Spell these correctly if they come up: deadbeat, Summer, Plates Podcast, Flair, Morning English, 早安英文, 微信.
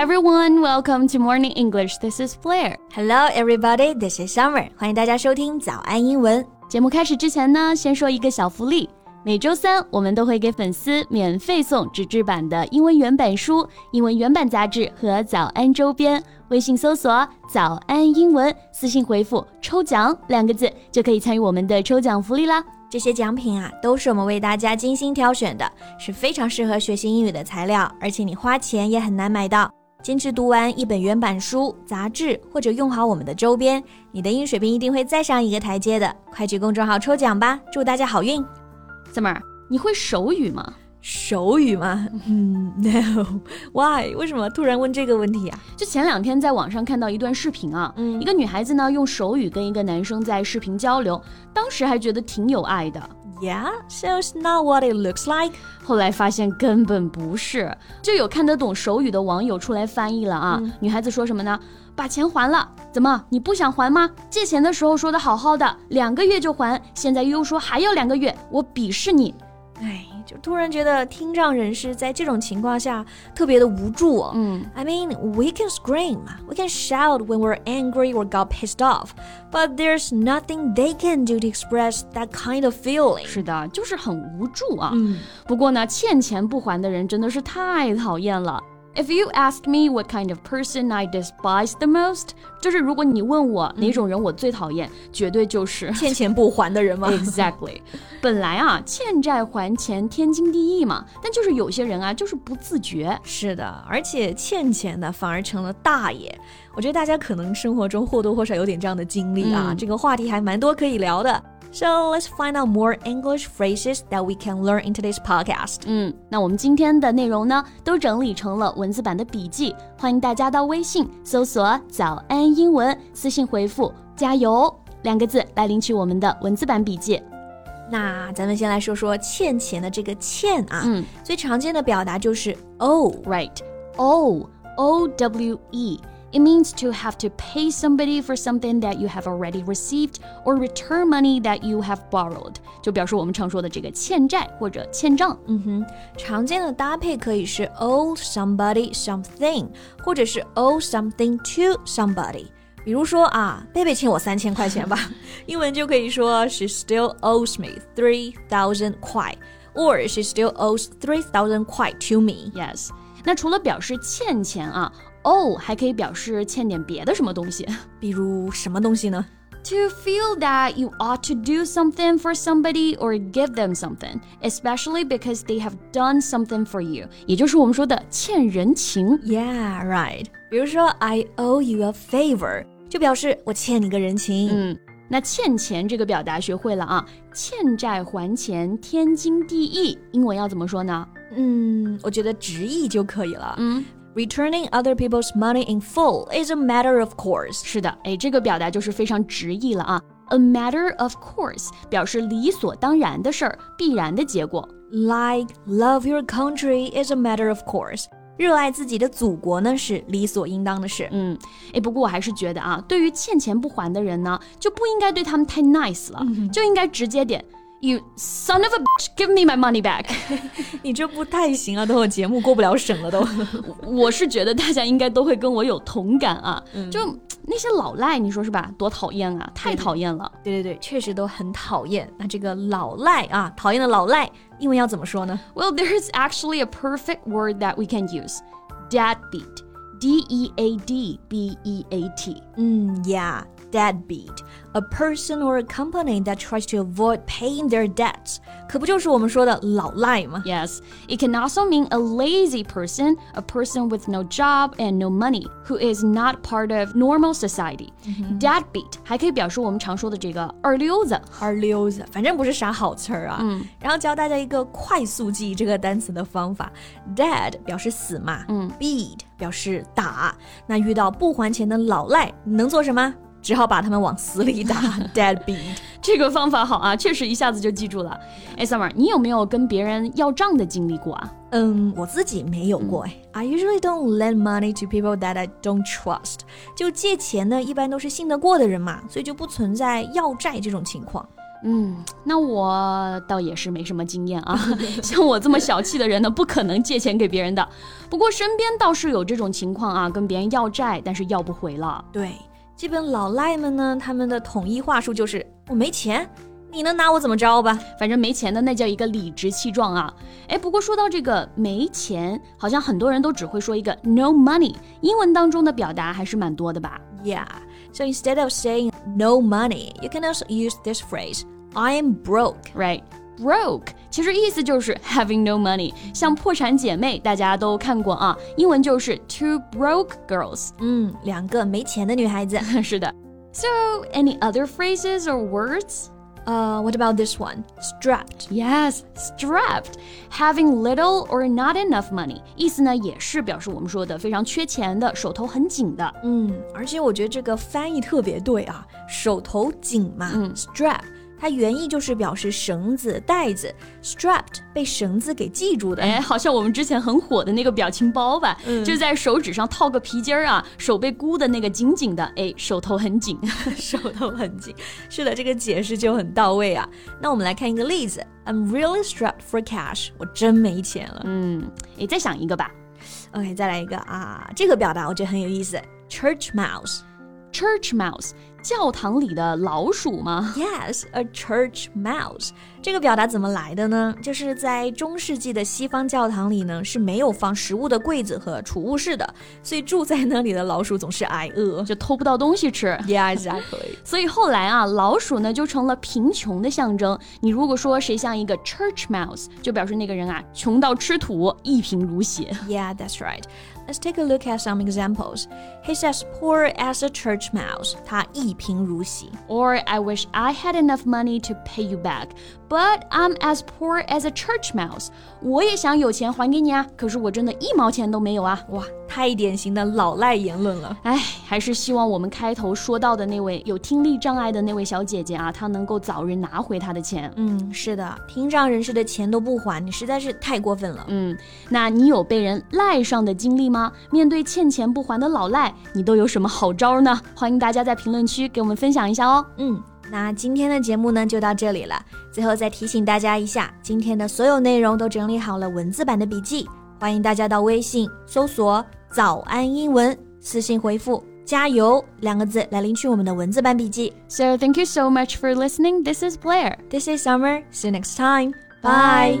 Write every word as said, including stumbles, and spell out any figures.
everyone, welcome to Morning English. This is Flair. Hello, everybody. This is Summer. 欢迎大家收听早安英文。节目开始之前呢，先说一个小福利。每周三我们都会给粉丝免费送纸质版的英文原版书、英文原版杂志和早安周边。微信搜索早安英文，私信回复抽奖两个字就可以参与我们的抽奖福利啦。这些奖品啊，都是我们为大家精心挑选的，是非常适合学习英语的材料，而且你花钱也很难买到。坚持读完一本原版书、杂志，或者用好我们的周边，你的英语水平一定会再上一个台阶的。快去公众号抽奖吧，祝大家好运。Summer， 你会手语吗？手语吗？嗯 ，No。Why？ 为什么突然问这个问题啊？就前两天在网上看到一段视频啊，嗯、一个女孩子呢用手语跟一个男生在视频交流，当时还觉得挺有爱的。Yeah, so it's not what it looks like. 后来发现根本不是，就有看得懂手语的网友出来翻译了啊。嗯、女孩子说什么呢？把钱还了，怎么你不想还吗？借钱的时候说的好好的，两个月就还，现在又说还要两个月，我鄙视你。哎，就突然觉得听障人士在这种情况下特别的无助哦。嗯 I mean, we can scream, we can shout when we're angry or got pissed off, but there's nothing they can do to express that kind of feeling. 是的，就是很无助啊。嗯、不过呢，欠钱不还的人真的是太讨厌了。If you asked me what kind of person I despise the most, 就是如果你问我哪种人我最讨厌，嗯、绝对就是欠钱不还的人嘛。Exactly. 本来啊，欠债还钱天经地义嘛，但就是有些人啊，就是不自觉。是的，而且欠钱呢，反而成了大爷。我觉得大家可能生活中或多或少有点这样的经历啊，嗯、这个话题还蛮多可以聊的。So let's find out more English phrases that we can learn in today's podcast. 嗯，那我们今天的内容呢，都整理成了文字版的笔记，欢迎大家到微信搜索“早安英文”，私信回复“加油”两个字来领取我们的文字版笔记。那咱们先来说说欠钱的这个“欠”啊，嗯，最常见的表达就是“ owe, right? Owe, O W E.It means to have to pay somebody for something that you have already received or return money that you have borrowed. 就表示我们常说的这个欠债或者欠账。嗯哼，常见的搭配可以是 owe somebody something 或者是 owe something to somebody。比如说啊，贝贝欠我三千块钱吧，英文就可以说 She still owes me three thousand 块 or she still owes three thousand 块 to me. Yes. 那除了表示欠钱啊。Oh, 还可以表示欠点别的什么东西，比如什么东西呢？ To feel that you ought to do something for somebody or give them something, especially because they have done something for you. 也就是我们说的欠人情。Yeah, right. 比如说 I owe you a favor, 就表示我欠你个人情。嗯，那欠钱这个表达学会了啊，欠债还钱天经地义，英文要怎么说呢？嗯，我觉得直译就可以了。嗯。Returning other people's money in full is a matter of course. 是的，哎，这个表达就是非常直译了啊。A matter of course 表示理所当然的事儿，必然的结果。Like love your country is a matter of course. 热爱自己的祖国呢是理所应当的事。嗯，哎，不过我还是觉得啊，对于欠钱不还的人呢，就不应该对他们太 nice 了，嗯、就应该直接点。You son of a bitch, give me my money back. 你这不太行啊，都有节目过不了审了都。我是觉得大家应该都会跟我有同感啊，嗯、就那些老赖，你说是吧？多讨厌啊，太讨厌了。对对对，确实都很讨厌。那这个老赖啊，讨厌的老赖，英文要怎么说呢？ Well, there's actually a perfect word that we can use. Deadbeat. D E A D B E A T. 嗯 ，yeah.Deadbeat, a person or a company that tries to avoid paying their debts. 可不就是我们说的老赖吗？ Yes, it can also mean a lazy person, a person with no job and no money, who is not part of normal society. Deadbeat 还可以表示我们常说的这个二流子。二流子，反正不是啥好词儿啊。嗯、然后教大家一个快速记忆这个单词的方法。Dead 表示死嘛，嗯、beat 表示打。那遇到不还钱的老赖，你能做什么？只好把他们往死里打 ，deadbeat。这个方法好啊，确实一下子就记住了。哎 ，Summer， 你有没有跟别人要账的经历过啊？嗯，我自己没有过哎。I usually don't lend money to people that I don't trust。就借钱呢，一般都是信得过的人嘛，所以就不存在要债这种情况。嗯，那我倒也是没什么经验啊，像我这么小气的人呢，不可能借钱给别人的。不过身边倒是有这种情况啊，跟别人要债，但是要不回了。对，基本老赖们呢，他们的统一话术就是我没钱，你能拿我怎么着吧？反正没钱的那叫一个理直气壮啊。哎，不过说到这个没钱，好像很多人都只会说一个 no money， 英文当中的表达还是蛮多的吧？ Yeah.So instead of saying no money, you can also use this phrase, I'm broke. Right, broke. 其实意思就是 having no money. 像破产姐妹大家都看过啊，英文就是 two broke girls. 嗯，两个没钱的女孩子。是的。So, any other phrases or words?Uh, what about this one? Strapped. Yes, strapped. Having little or not enough money. 意思呢也是表示我们说的非常缺钱的，手头很紧的。嗯，而且我觉得这个翻译特别对啊，手头紧嘛，嗯 strap.它原意就是表示绳子、带子 strapped 被绳子给系住的。哎，好像我们之前很火的那个表情包吧、嗯、就在手指上套个皮筋啊，手被箍的那个紧紧的，哎，手头很紧。手头很紧，是的，这个解释就很到位啊。那我们来看一个例子， I'm really strapped for cash， 我真没钱了。嗯，哎，再想一个吧。 OK， 再来一个啊，这个表达我觉得很有意思， Church mouse。Church mouse， 教堂里的老鼠吗？ Yes, a church mouse。 这个表达怎么来的呢？就是在中世纪的西方教堂里呢，是没有放食物的柜子和储物室的，所以住在那里的老鼠总是挨饿，就偷不到东西吃。Yeah, exactly. 所以后来啊，老鼠呢就成了贫穷的象征。你如果说谁像一个 church mouse， 就表示那个人啊穷到吃土，一贫如洗。Yeah, that's right.Let's take a look at some examples. He's as poor as a church mouse. 他一贫如洗。 Or I wish I had enough money to pay you back, but I'm as poor as a church mouse. 我也想有钱还给你啊，可是我真的一毛钱都没有啊。哇，太典型的老赖言论了。哎，还是希望我们开头说到的那位有听力障碍的那位小姐姐啊，她能够早日拿回她的钱。嗯，是的，听障人士的钱都不还，你实在是太过分了。嗯，那你有被人赖上的经历吗？面对欠钱不还的老赖，你都有什么好招呢？欢迎大家在评论区给我们分享一下哦。嗯，那今天的节目呢就到这里了。最后再提醒大家一下，今天的所有内容都整理好了文字版的笔记，欢迎大家到微信搜索早安英文，私信回复加油两个字来领取我们的文字版笔记。 So thank you so much for listening. This is Flair. This is Summer. See you next time. Bye, Bye.